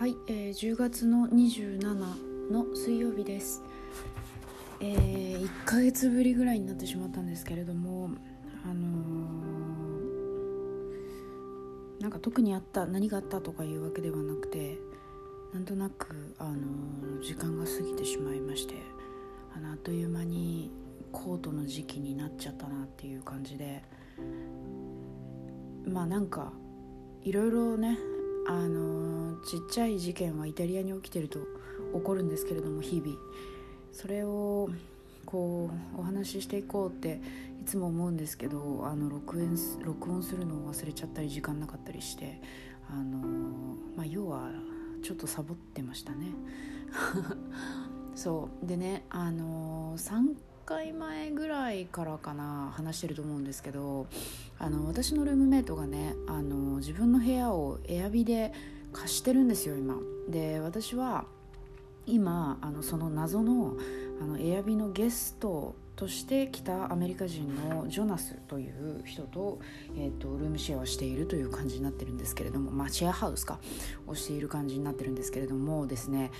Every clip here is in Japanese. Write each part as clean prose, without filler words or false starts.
はい、10月の27の水曜日です。1ヶ月ぶりぐらいになってしまったんですけれども、なんか特に何があったとかいうわけではなくて、なんとなく、時間が過ぎてしまいまして、あっという間にコートの時期になっちゃったなっていう感じで、まあなんかいろいろね、ちっちゃい事件はイタリアに起きてると起こるんですけれども、日々それをこうお話ししていこうっていつも思うんですけど、録音するのを忘れちゃったり時間なかったりして、要はちょっとサボってましたねそうでね、3回前ぐらいからかな話してると思うんですけど、私のルームメイトがね、自分の部屋をエアビで貸してるんですよ今で。私は今その謎のエアビのゲストとして来たアメリカ人のジョナスという人と、ルームシェアをしているという感じになってるんですけれども、シェアハウスをしている感じになってるんですけれどもですね、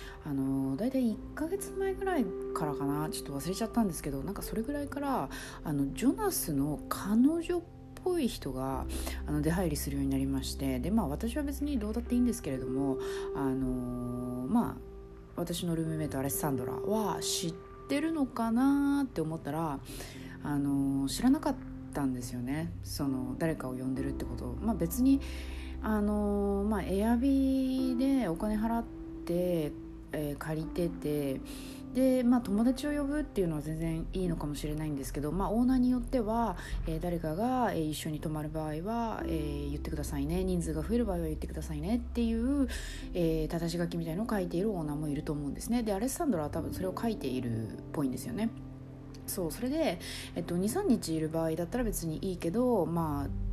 だいたい1ヶ月前ぐらいからかな、ちょっと忘れちゃったんですけど、なんかそれぐらいからジョナスの彼女っぽい人が出入りするようになりまして、で、私は別にどうだっていいんですけれども、私のルームメイトアレッサンドラは知ってるのかなって思ったら、知らなかったんですよね、その誰かを呼んでるってことを。別にエアビーでお金払って、借りてて、で、友達を呼ぶっていうのは全然いいのかもしれないんですけど、オーナーによっては、誰かが一緒に泊まる場合は、言ってくださいね、人数が増える場合は言ってくださいねっていう、正し書きみたいのを書いているオーナーもいると思うんですね。で、アレッサンドラは多分それを書いているっぽいんですよね。それで、2、3日いる場合だったら別にいいけど、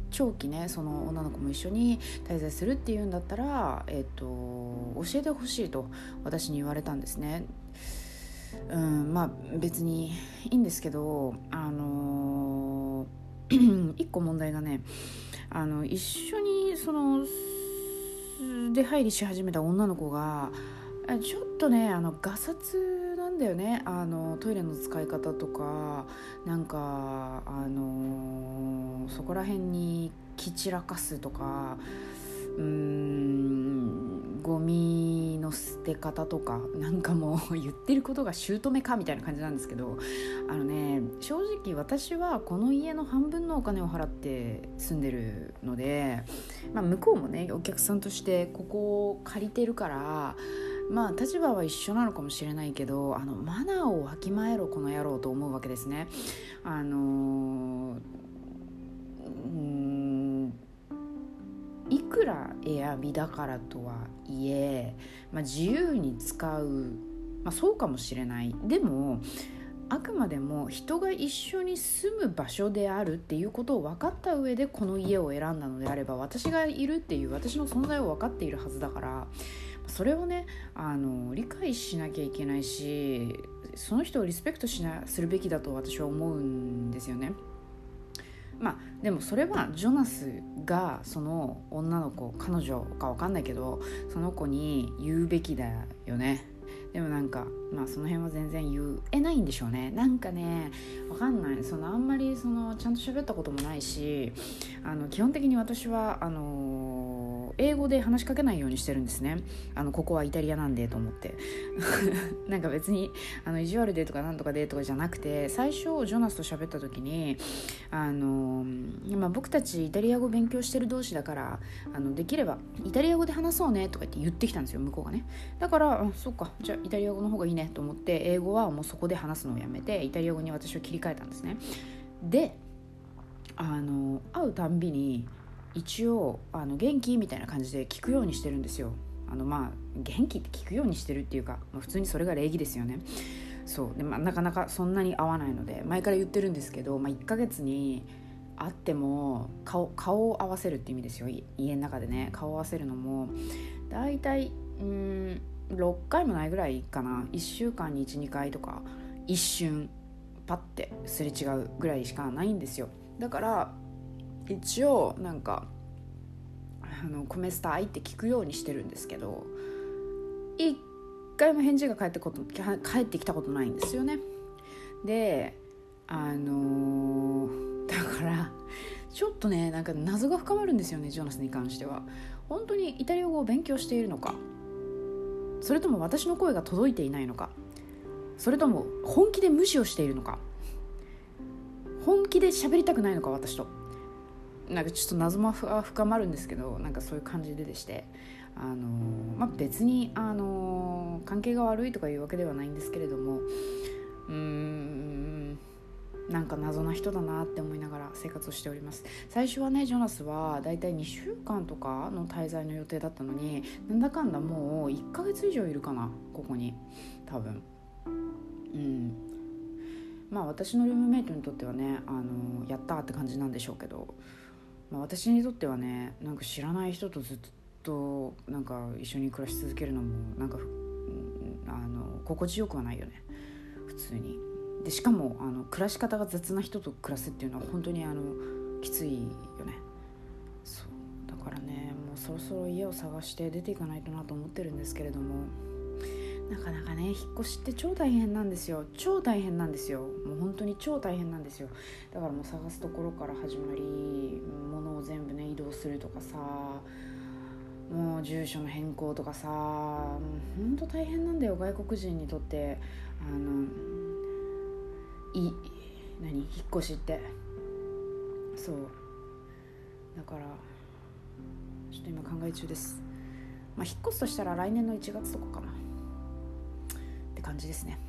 長期ね、その女の子も一緒に滞在するっていうんだったら、教えてほしいと私に言われたんですね。別にいいんですけど、一個問題がね、一緒にその出入りし始めた女の子がちょっとねガサツなんだよね。トイレの使い方とか、なんかそこら辺にき散らかすとか、ゴミの捨て方とか、なんかもう言ってることが姑かみたいな感じなんですけど、正直私はこの家の半分のお金を払って住んでるので、向こうもねお客さんとしてここを借りてるから、立場は一緒なのかもしれないけど、マナーをわきまえろこの野郎と思うわけですね。いくらエアビだからとはいえ、自由に使う、そうかもしれない。でもあくまでも人が一緒に住む場所であるっていうことを分かった上でこの家を選んだのであれば、私がいるっていう私の存在を分かっているはずだから、それをね理解しなきゃいけないし、その人をリスペクトするべきだと私は思うんですよね。でもそれはジョナスがその女の子、彼女か分かんないけど、その子に言うべきだよね。でもなんか、その辺は全然言えないんでしょうね。なんかね、分かんない、あんまりちゃんと喋ったこともないし、基本的に私は英語で話しかけないようにしてるんですね。ここはイタリアなんでと思ってなんか別に意地悪でとかなんとかでとかじゃなくて、最初ジョナスと喋った時に僕たちイタリア語勉強してる同士だから、できればイタリア語で話そうねとか言ってきたんですよ、向こうがね。だから、そっか、じゃあイタリア語の方がいいねと思って、英語はもうそこで話すのをやめてイタリア語に私は切り替えたんですね。で、会うたんびに一応元気みたいな感じで聞くようにしてるんですよ。元気って聞くようにしてるっていうか、普通にそれが礼儀ですよね。そうで、なかなかそんなに会わないので、前から言ってるんですけど、1ヶ月に会っても顔を合わせるって意味ですよ、家の中でね。顔を合わせるのもだいたい6回もないぐらいかな。1週間に 1,2 回とか、一瞬パッてすれ違うぐらいしかないんですよ。だから一応なんかコメスタイって聞くようにしてるんですけど、一回も返事が返ってきたことないんですよね。でだからちょっとね、なんか謎が深まるんですよね、ジョナスに関しては。本当にイタリア語を勉強しているのか、それとも私の声が届いていないのか、それとも本気で無視をしているのか、本気で喋りたくないのか、私と。なんかちょっと謎も深まるんですけど、なんかそういう感じでして、別に関係が悪いとかいうわけではないんですけれども、なんか謎な人だなって思いながら生活をしております。最初はね、ジョナスはだいたい2週間とかの滞在の予定だったのに、なんだかんだもう1ヶ月以上いるかな、ここに多分。私のルームメイトにとってはね、やったーって感じなんでしょうけど、私にとってはね、なんか知らない人とずっとなんか一緒に暮らし続けるのもなんか心地よくはないよね、普通に。でしかも暮らし方が雑な人と暮らすっていうのは本当にきついよね。そうだからね、もうそろそろ家を探して出ていかないとなと思ってるんですけれども、なかなかね、引っ越しって超大変なんですよ、もう本当に超大変なんですよ。だからもう探すところから始まり、物を全部ね移動するとかさ、もう住所の変更とかさ、もう本当大変なんだよ、外国人にとって。引っ越しって。そうだからちょっと今考え中です。引っ越すとしたら来年の1月とかかなって感じですね。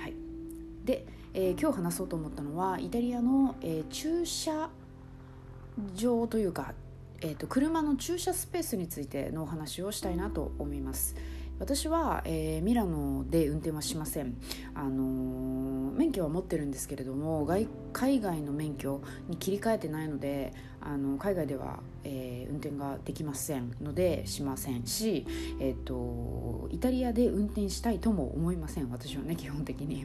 はい。で、今日話そうと思ったのはイタリアの、駐車場というか、車の駐車スペースについてのお話をしたいなと思います。私は、ミラノで運転はしません。免許は持ってるんですけれども、海外の免許に切り替えてないので、海外では、運転ができませんのでしませんし、イタリアで運転したいとも思いません、私はね、基本的に。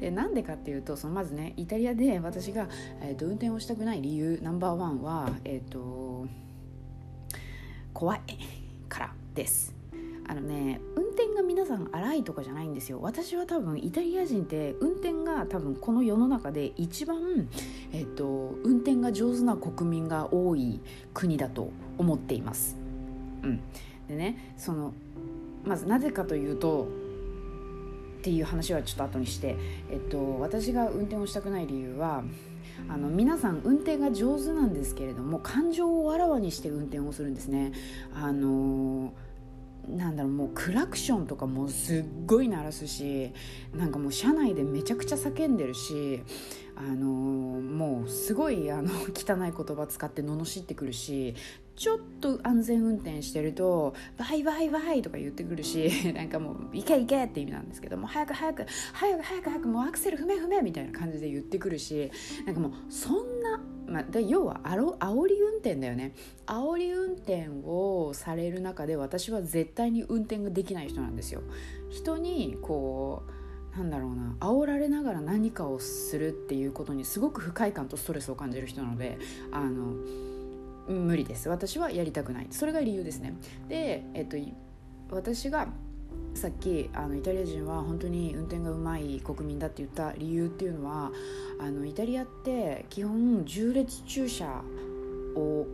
で、なんでかっていうと、まずね、イタリアで私が、運転をしたくない理由No.1は、怖いからです。運転が皆さん荒いとかじゃないんですよ。私は多分イタリア人って運転が多分この世の中で一番、運転が上手な国民が多い国だと思っています。でね、まずなぜかというとっていう話はちょっと後にして、私が運転をしたくない理由は、皆さん運転が上手なんですけれども、感情をあらわにして運転をするんですね。もうクラクションとかもすっごい鳴らすし、なんかもう車内でめちゃくちゃ叫んでるし、もうすごい汚い言葉使って罵ってくるし、ちょっと安全運転してるとバイバイバイとか言ってくるし、なんかもう行け行けって意味なんですけど、もう早くもうアクセル踏めみたいな感じで言ってくるし、なんかもうそんな、要は煽り運転だよね。煽り運転をされる中で、私は絶対に運転ができない人なんですよ。人にこう煽られながら何かをするっていうことにすごく不快感とストレスを感じる人なので、無理です。私はやりたくない。それが理由ですね。で、私がさっきイタリア人は本当に運転がうまい国民だって言った理由っていうのは、イタリアって基本縦列駐車を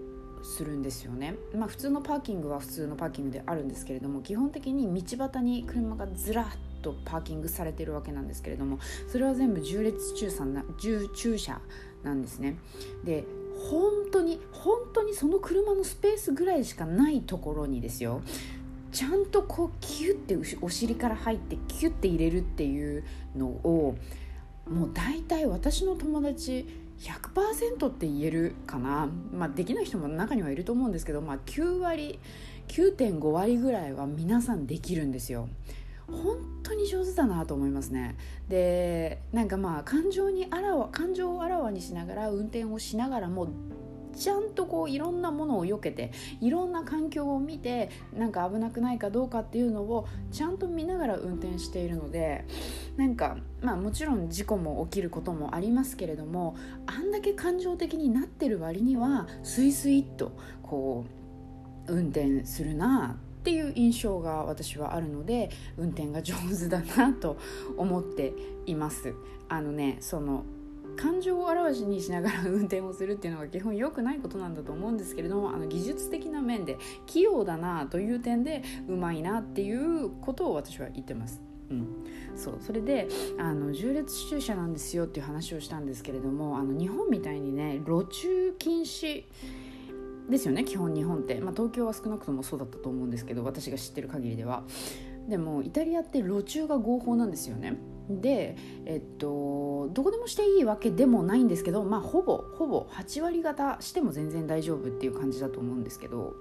するんですよね。普通のパーキングは普通のパーキングであるんですけれども、基本的に道端に車がずらっとパーキングされてるわけなんですけれども、それは全部縦列駐車なんですね。で、本当にその車のスペースぐらいしかないところにですよ、ちゃんとこうキュッてお尻から入ってキュッて入れるっていうのを、もう大体私の友達 100% って言えるかな、できない人も中にはいると思うんですけど、9割 9.5 割ぐらいは皆さんできるんですよ。本当に上手だなと思いますね。で、なんか感情をあらわにしながら運転をしながらも、ちゃんとこういろんなものを避けて、いろんな環境を見て、なんか危なくないかどうかっていうのをちゃんと見ながら運転しているので、なんかもちろん事故も起きることもありますけれども、あんだけ感情的になってる割にはスイスイっとこう運転するなっていう印象が私はあるので、運転が上手だなと思っています。その感情をあらわにしながら運転をするっていうのが基本良くないことなんだと思うんですけれども、技術的な面で器用だなという点でうまいなっていうことを私は言ってます。それで縦列駐車なんですよっていう話をしたんですけれども、日本みたいにね、路駐禁止ですよね、基本日本って、東京は少なくともそうだったと思うんですけど、私が知ってる限りでは。でもイタリアって路駐が合法なんですよね。で、どこでもしていいわけでもないんですけど、ほぼ8割方しても全然大丈夫っていう感じだと思うんですけど、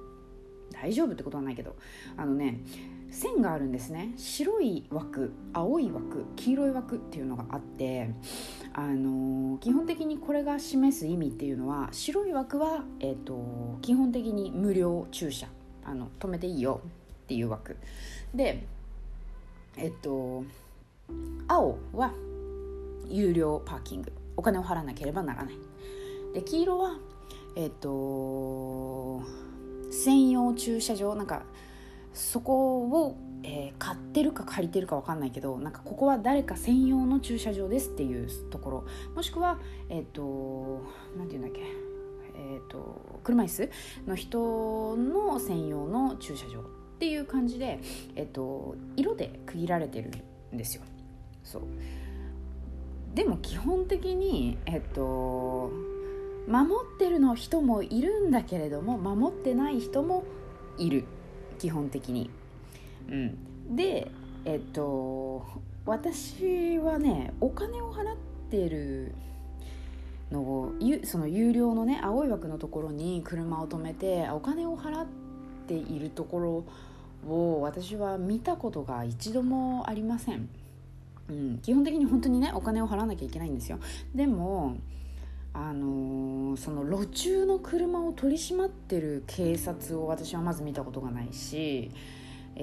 大丈夫ってことはないけど、線があるんですね。白い枠、青い枠、黄色い枠っていうのがあって、基本的にこれが示す意味っていうのは、白い枠は、基本的に無料駐車、止めていいよっていう枠で、青は有料パーキング、お金を払わなければならない。で、黄色は専用駐車場、そこを、買ってるか借りてるか分かんないけど、ここは誰か専用の駐車場ですっていうところ、もしくは車椅子の人の専用の駐車場っていう感じで、色で区切られてるんですよ。でも基本的に守ってるの人もいるんだけれども、守ってない人もいる、基本的に。で、私はね、お金を払ってるのを、その有料のね、青い枠のところに車を止めてお金を払っているところを私は見たことが一度もありません。基本的に本当にね、お金を払わなきゃいけないんですよ。でもその路駐の車を取り締まってる警察を私はまず見たことがないし、路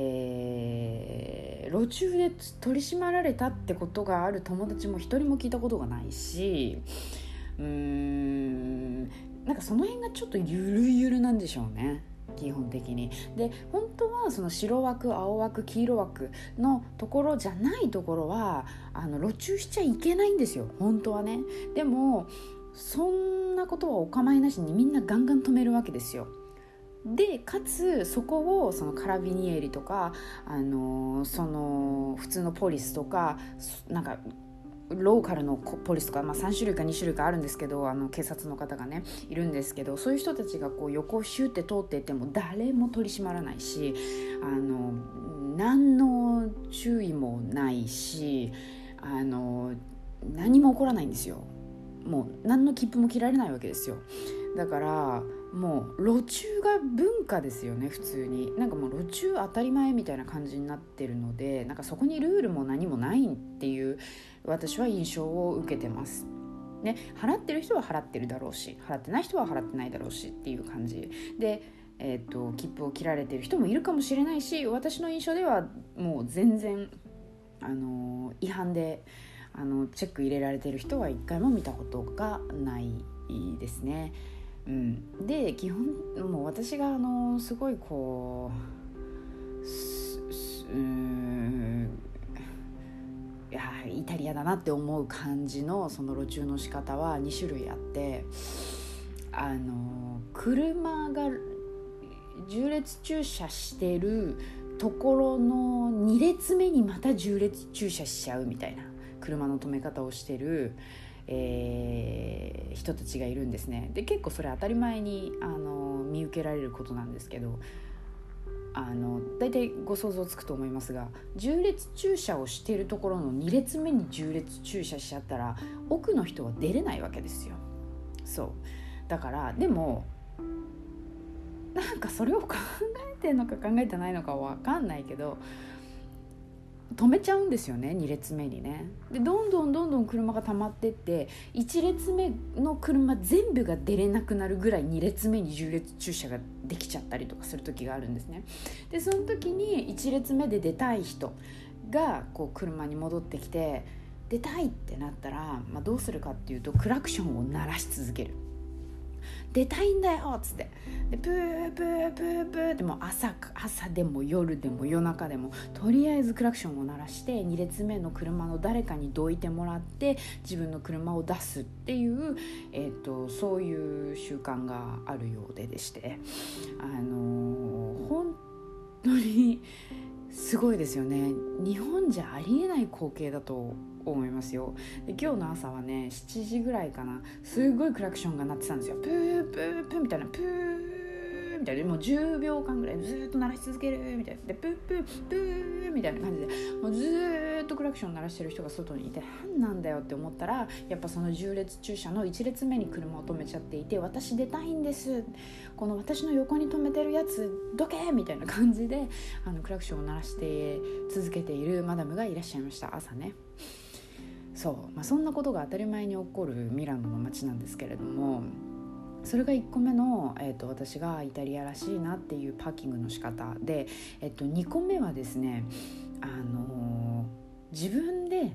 駐で取り締まられたってことがある友達も一人も聞いたことがないし、その辺がちょっとゆるゆるなんでしょうね、基本的に。で、本当はその白枠、青枠、黄色枠のところじゃないところは路駐しちゃいけないんですよ、本当はね。でもそんなことはお構いなしにみんなガンガン止めるわけですよ。でかつそこをそのカラビニエリとか、その普通のポリスとか、ローカルのポリスとか、3種類か2種類かあるんですけど、警察の方がねいるんですけど、そういう人たちがこう横をシューって通っていっても誰も取り締まらないし、何の注意もないし、何も起こらないんですよ。もう何の切符も切られないわけですよ。だからもう路駐が文化ですよね、普通に。もう路駐当たり前みたいな感じになってるので、そこにルールも何もないっていう私は印象を受けてますね。払ってる人は払ってるだろうし、払ってない人は払ってないだろうしっていう感じで、切符を切られてる人もいるかもしれないし、私の印象ではもう全然違反でチェック入れられてる人は一回も見たことがないですね。で、基本もう私がすごいこう、いやイタリアだなって思う感じのその路駐の仕方は2種類あって、車が縦列駐車してるところの2列目にまた縦列駐車しちゃうみたいな車の止め方をしてる、人たちがいるんですね。で、結構それ当たり前に見受けられることなんですけど、大体ご想像つくと思いますが、縦列駐車をしているところの2列目に縦列駐車しちゃったら奥の人は出れないわけですよ。だからでもそれを考えてんのか考えてないのかわかんないけど、止めちゃうんですよね、2列目にね。で、どんどん車が溜まってって、1列目の車全部が出れなくなるぐらい2列目に縦列駐車ができちゃったりとかする時があるんですね。で、その時に1列目で出たい人がこう車に戻ってきて、出たいってなったら、どうするかっていうとクラクションを鳴らし続ける。出たいんだよっつって、でプープープープーでも 朝でも夜でも夜中でもとりあえずクラクションを鳴らして2列目の車の誰かにどいてもらって自分の車を出すっていう、そういう習慣があるようでして、本当にすごいですよね。日本じゃありえない光景だと思いますよ。で今日の朝はね7時ぐらいかな、すごいクラクションが鳴ってたんですよ。プープープーみたいな、プーみたいな、もう10秒間ぐらいずっと鳴らし続けるみたいな、でプープープーみたいな感じでもうずっとクラクション鳴らしてる人が外にいて、何なんだよって思ったら、やっぱその10列駐車の1列目に車を止めちゃっていて、私出たいんです、この私の横に止めてるやつどけみたいな感じでクラクションを鳴らして続けているマダムがいらっしゃいました、朝ね。そう、そんなことが当たり前に起こるミラノの街なんですけれども、それが1個目の、私がイタリアらしいなっていうパーキングの仕方で、2個目はですね、自分で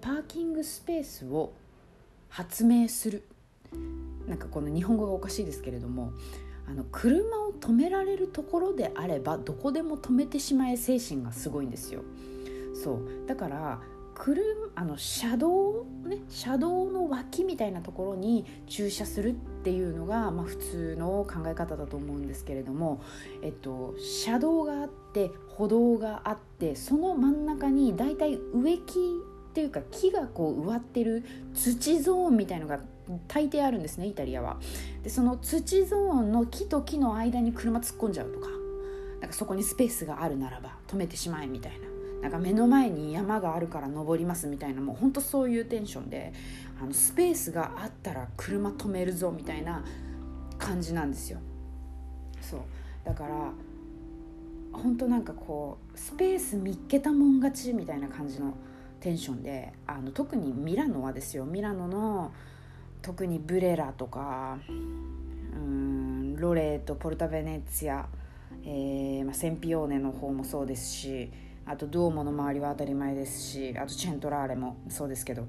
パーキングスペースを発明する。なんかこの日本語がおかしいですけれども、車を止められるところであればどこでも止めてしまえ精神がすごいんですよ。そうだから車道、ね、車道の脇みたいなところに駐車するっていうのが、普通の考え方だと思うんですけれども、車道があって歩道があって、その真ん中にだいたい植木っていうか木がこう植わってる土ゾーンみたいのが大抵あるんですね、イタリアは。でその土ゾーンの木と木の間に車突っ込んじゃうとか、なんかそこにスペースがあるならば止めてしまえみたいな、なんか目の前に山があるから登りますみたいな、もうほんとそういうテンションで、スペースがあったら車止めるぞみたいな感じなんですよ。そうだからほんとなんかこうスペース見っけたもん勝ちみたいな感じのテンションで、特にミラノはですよ、ミラノの特にブレラとかロレート、ポルタベネツィア、センピオーネの方もそうですし、あとドゥオモの周りは当たり前ですし、あとチェントラーレもそうですけど、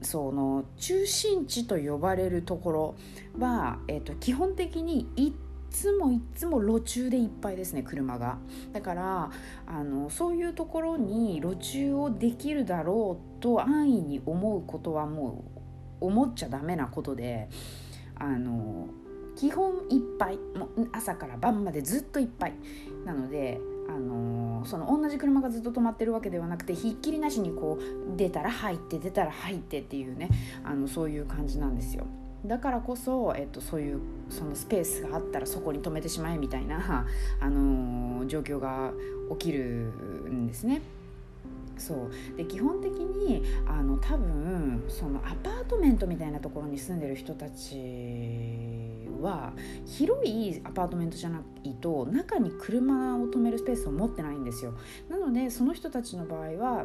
その中心地と呼ばれるところは、基本的にいつも路中でいっぱいですね、車が。だからそういうところに路中をできるだろうと安易に思うことはもう思っちゃダメなことで、基本いっぱい、もう朝から晩までずっといっぱいなので、その同じ車がずっと止まってるわけではなくて、ひっきりなしにこう出たら入って出たら入ってっていうね、そういう感じなんですよ。だからこそ、そういうそのスペースがあったらそこに止めてしまえみたいな、状況が起きるんですね。そうで基本的に多分そのアパートメントみたいなところに住んでる人たちは広いアパートメントじゃないと中に車を止めるスペースを持ってないんですよ。なのでその人たちの場合は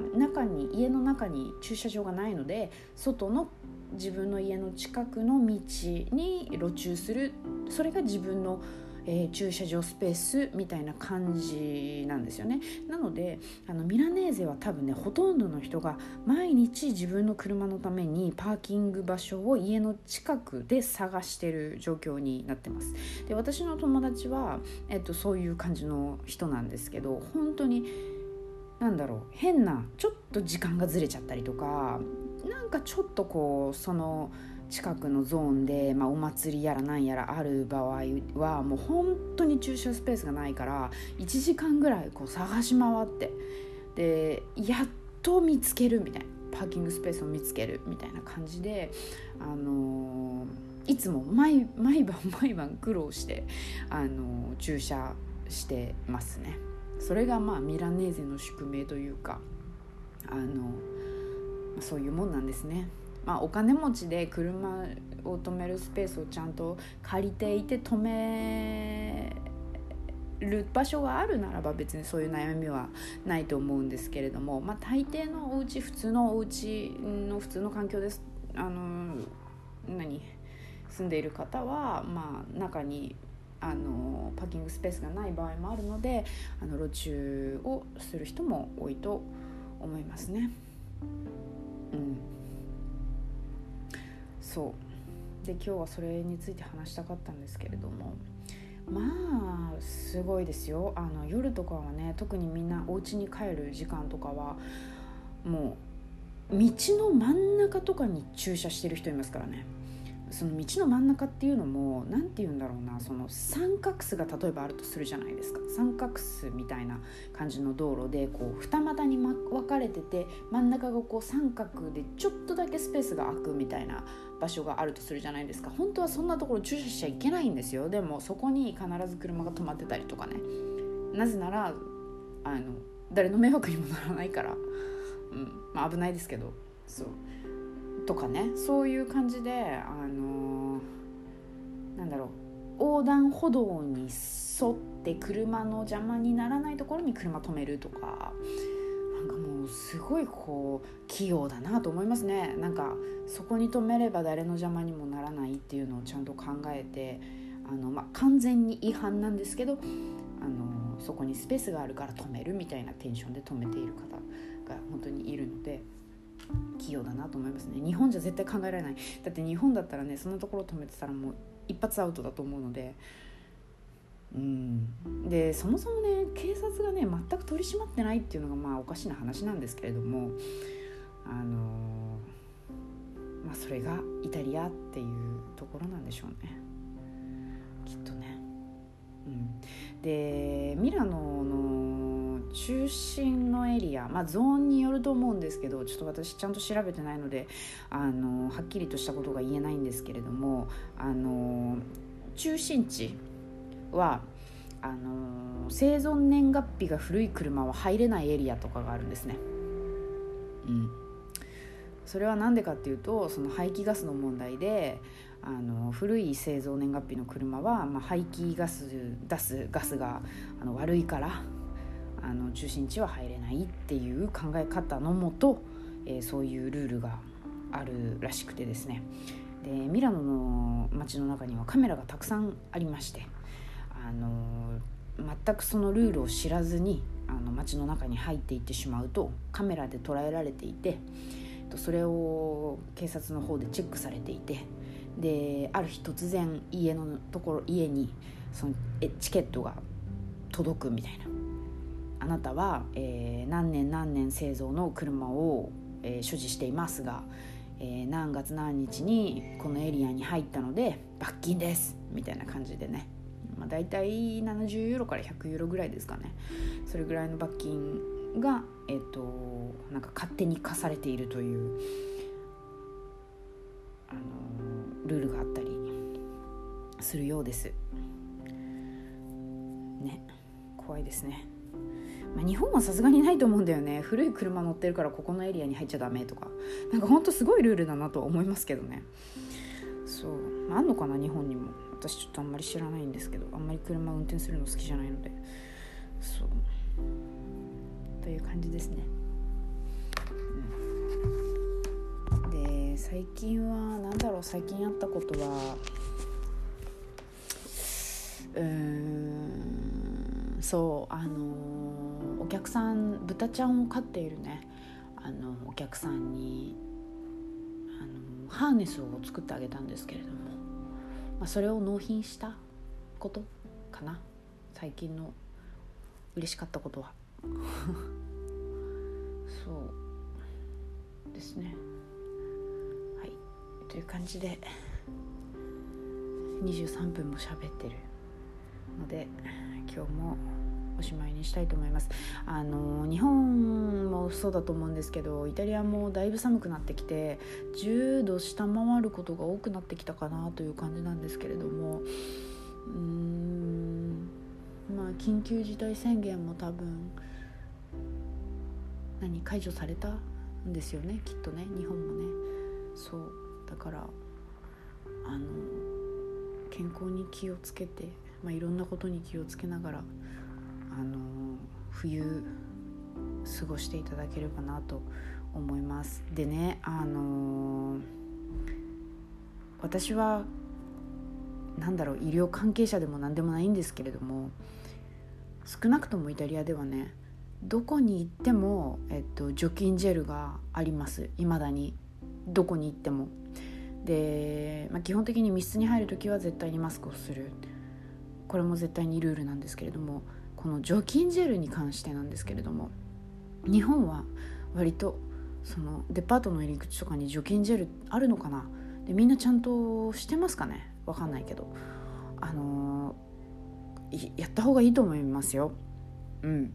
家の中に駐車場がないので、外の自分の家の近くの道に路駐する、それが自分の駐車場スペースみたいな感じなんですよね。なのでミラネーゼは多分ね、ほとんどの人が毎日自分の車のためにパーキング場所を家の近くで探してる状況になってます。で私の友達は、そういう感じの人なんですけど、本当になんだろう、変なちょっと時間がずれちゃったりとか、なんかちょっとこうその近くのゾーンで、お祭りやらなんやらある場合はもう本当に駐車スペースがないから1時間ぐらいこう探し回って、でやっと見つけるみたいな、パーキングスペースを見つけるみたいな感じで、いつも 毎晩苦労して、駐車してますね。それがミラネーゼの宿命というか、そういうもんなんですね。お金持ちで車を止めるスペースをちゃんと借りていて止める場所があるならば別にそういう悩みはないと思うんですけれども、大抵のお家、普通のお家の普通の環境です、住んでいる方は、中にパーキングスペースがない場合もあるので、路駐をする人も多いと思いますね。うん、そで今日はそれについて話したかったんですけれども、まあすごいですよ。夜とかはね、特にみんなお家に帰る時間とかはもう道の真ん中とかに駐車してる人いますからね。その道の真ん中っていうのもなんて言うんだろうな、その三角巣が例えばあるとするじゃないですか。三角巣みたいな感じの道路でこう二股に分かれてて、真ん中がこう三角でちょっとだけスペースが空くみたいな場所があるとするじゃないですか。本当はそんなところ駐車しちゃいけないんですよ。でもそこに必ず車が止まってたりとかね。なぜなら誰の迷惑にもならないから、まあ危ないですけど、そうとかね、そういう感じでなんだろう、横断歩道に沿って車の邪魔にならないところに車止めるとか、なんかもうすごいこう器用だなと思いますね。なんかそこに止めれば誰の邪魔にもならないっていうのをちゃんと考えて、完全に違反なんですけど、そこにスペースがあるから止めるみたいなテンションで止めている方が本当にいるので、器用だなと思いますね。日本じゃ絶対考えられない。だって日本だったらね、そんなところ止めてたらもう一発アウトだと思うので、でそもそもね、警察がね全く取り締まってないっていうのがまあおかしな話なんですけれども、それがイタリアっていうところなんでしょうね、きっとね。でミラノの中心のエリア、ゾーンによると思うんですけど、ちょっと私ちゃんと調べてないのではっきりとしたことが言えないんですけれども、中心地は生存年月日が古い車は入れないエリアとかがあるんですね。それは何でかっていうと、その排気ガスの問題で古い製造年月日の車は、排気ガス出すガスが悪いから中心地は入れないっていう考え方のもと、そういうルールがあるらしくてですね。でミラノの街の中にはカメラがたくさんありまして、全くそのルールを知らずに街の中に入っていってしまうとカメラで捉えられていて、それを警察の方でチェックされていて、である日突然家にそのチケットが届くみたいな。あなたは、何年何年製造の車を、所持していますが、何月何日にこのエリアに入ったので罰金ですみたいな感じでね、だいたい70ユーロから100ユーロぐらいですかね。それぐらいの罰金が、なんか勝手に課されているというルールがあったりするようですね。怖いですね。日本はさすがにないと思うんだよね。古い車乗ってるからここのエリアに入っちゃダメとか、なんかほんとすごいルールだなと思いますけどね。そうあんのかな、日本にも。私ちょっとあんまり知らないんですけど、あんまり車運転するの好きじゃないので、そうという感じですね。で最近はなんだろう、最近あったことはお客さん、豚ちゃんを飼っているねお客さんにハーネスを作ってあげたんですけれども、それを納品したことかな、最近の嬉しかったことはそうですね。はい、という感じで23分も喋ってるので、今日もおしまいにしたいと思います。日本もそうだと思うんですけど、イタリアもだいぶ寒くなってきて10度下回ることが多くなってきたかなという感じなんですけれども、緊急事態宣言も多分解除されたんですよね、きっとね、日本もね。そうだから健康に気をつけて、いろんなことに気をつけながら冬過ごしていただければなと思います。でね、私は医療関係者でも何でもないんですけれども、少なくともイタリアではね、どこに行っても、除菌ジェルがあります。未だにどこに行っても。で、基本的に密室に入るときは絶対にマスクをする、これも絶対にルールなんですけれども、この除菌ジェルに関してなんですけれども、日本は割とそのデパートの入り口とかに除菌ジェルあるのかな、でみんなちゃんとしてますかね、わかんないけど、やった方がいいと思いますよ。イ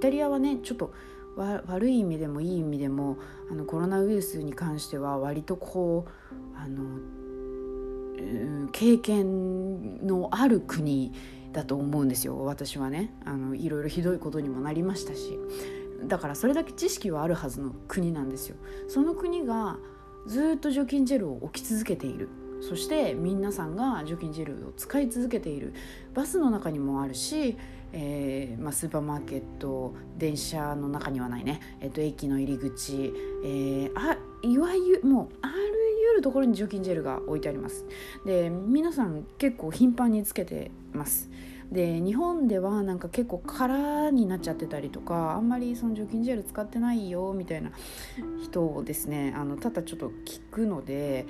タリアはね、ちょっと悪い意味でもいい意味でもコロナウイルスに関しては割とこう経験のある国だと思うんですよ、私はね。いろいろひどいことにもなりましたし、だからそれだけ知識はあるはずの国なんですよ。その国がずっと除菌ジェルを置き続けている、そして皆さんが除菌ジェルを使い続けている、バスの中にもあるし、スーパーマーケット、電車の中にはないね、駅の入り口、いわゆるもうあるところに除菌ジェルが置いてあります。で皆さん結構頻繁につけてます。で日本では結構空になっちゃってたりとか、あんまりその除菌ジェル使ってないよみたいな人をですね、ただちょっと聞くので、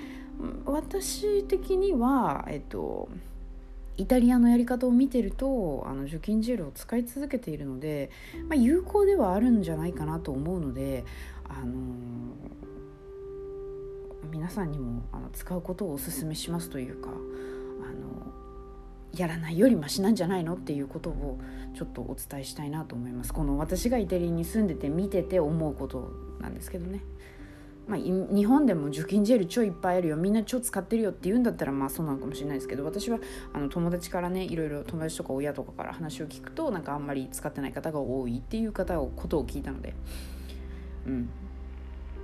私的にはイタリアのやり方を見てると除菌ジェルを使い続けているので、有効ではあるんじゃないかなと思うので、皆さんにも使うことをお勧めしますというか、やらないよりマシなんじゃないのっていうことをちょっとお伝えしたいなと思います。この私がイタリアに住んでて見てて思うことなんですけどね、日本でも除菌ジェル超いっぱいあるよ、みんな超使ってるよって言うんだったらそうなのかもしれないですけど、私は友達からね、いろいろ友達とか親とかから話を聞くと、あんまり使ってない方が多いっていうことを聞いたので、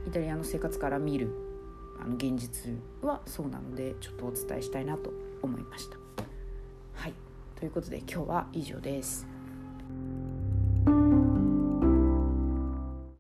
イタリアの生活から見る現実はそうなので、ちょっとお伝えしたいなと思いました。はい、ということで今日は以上です。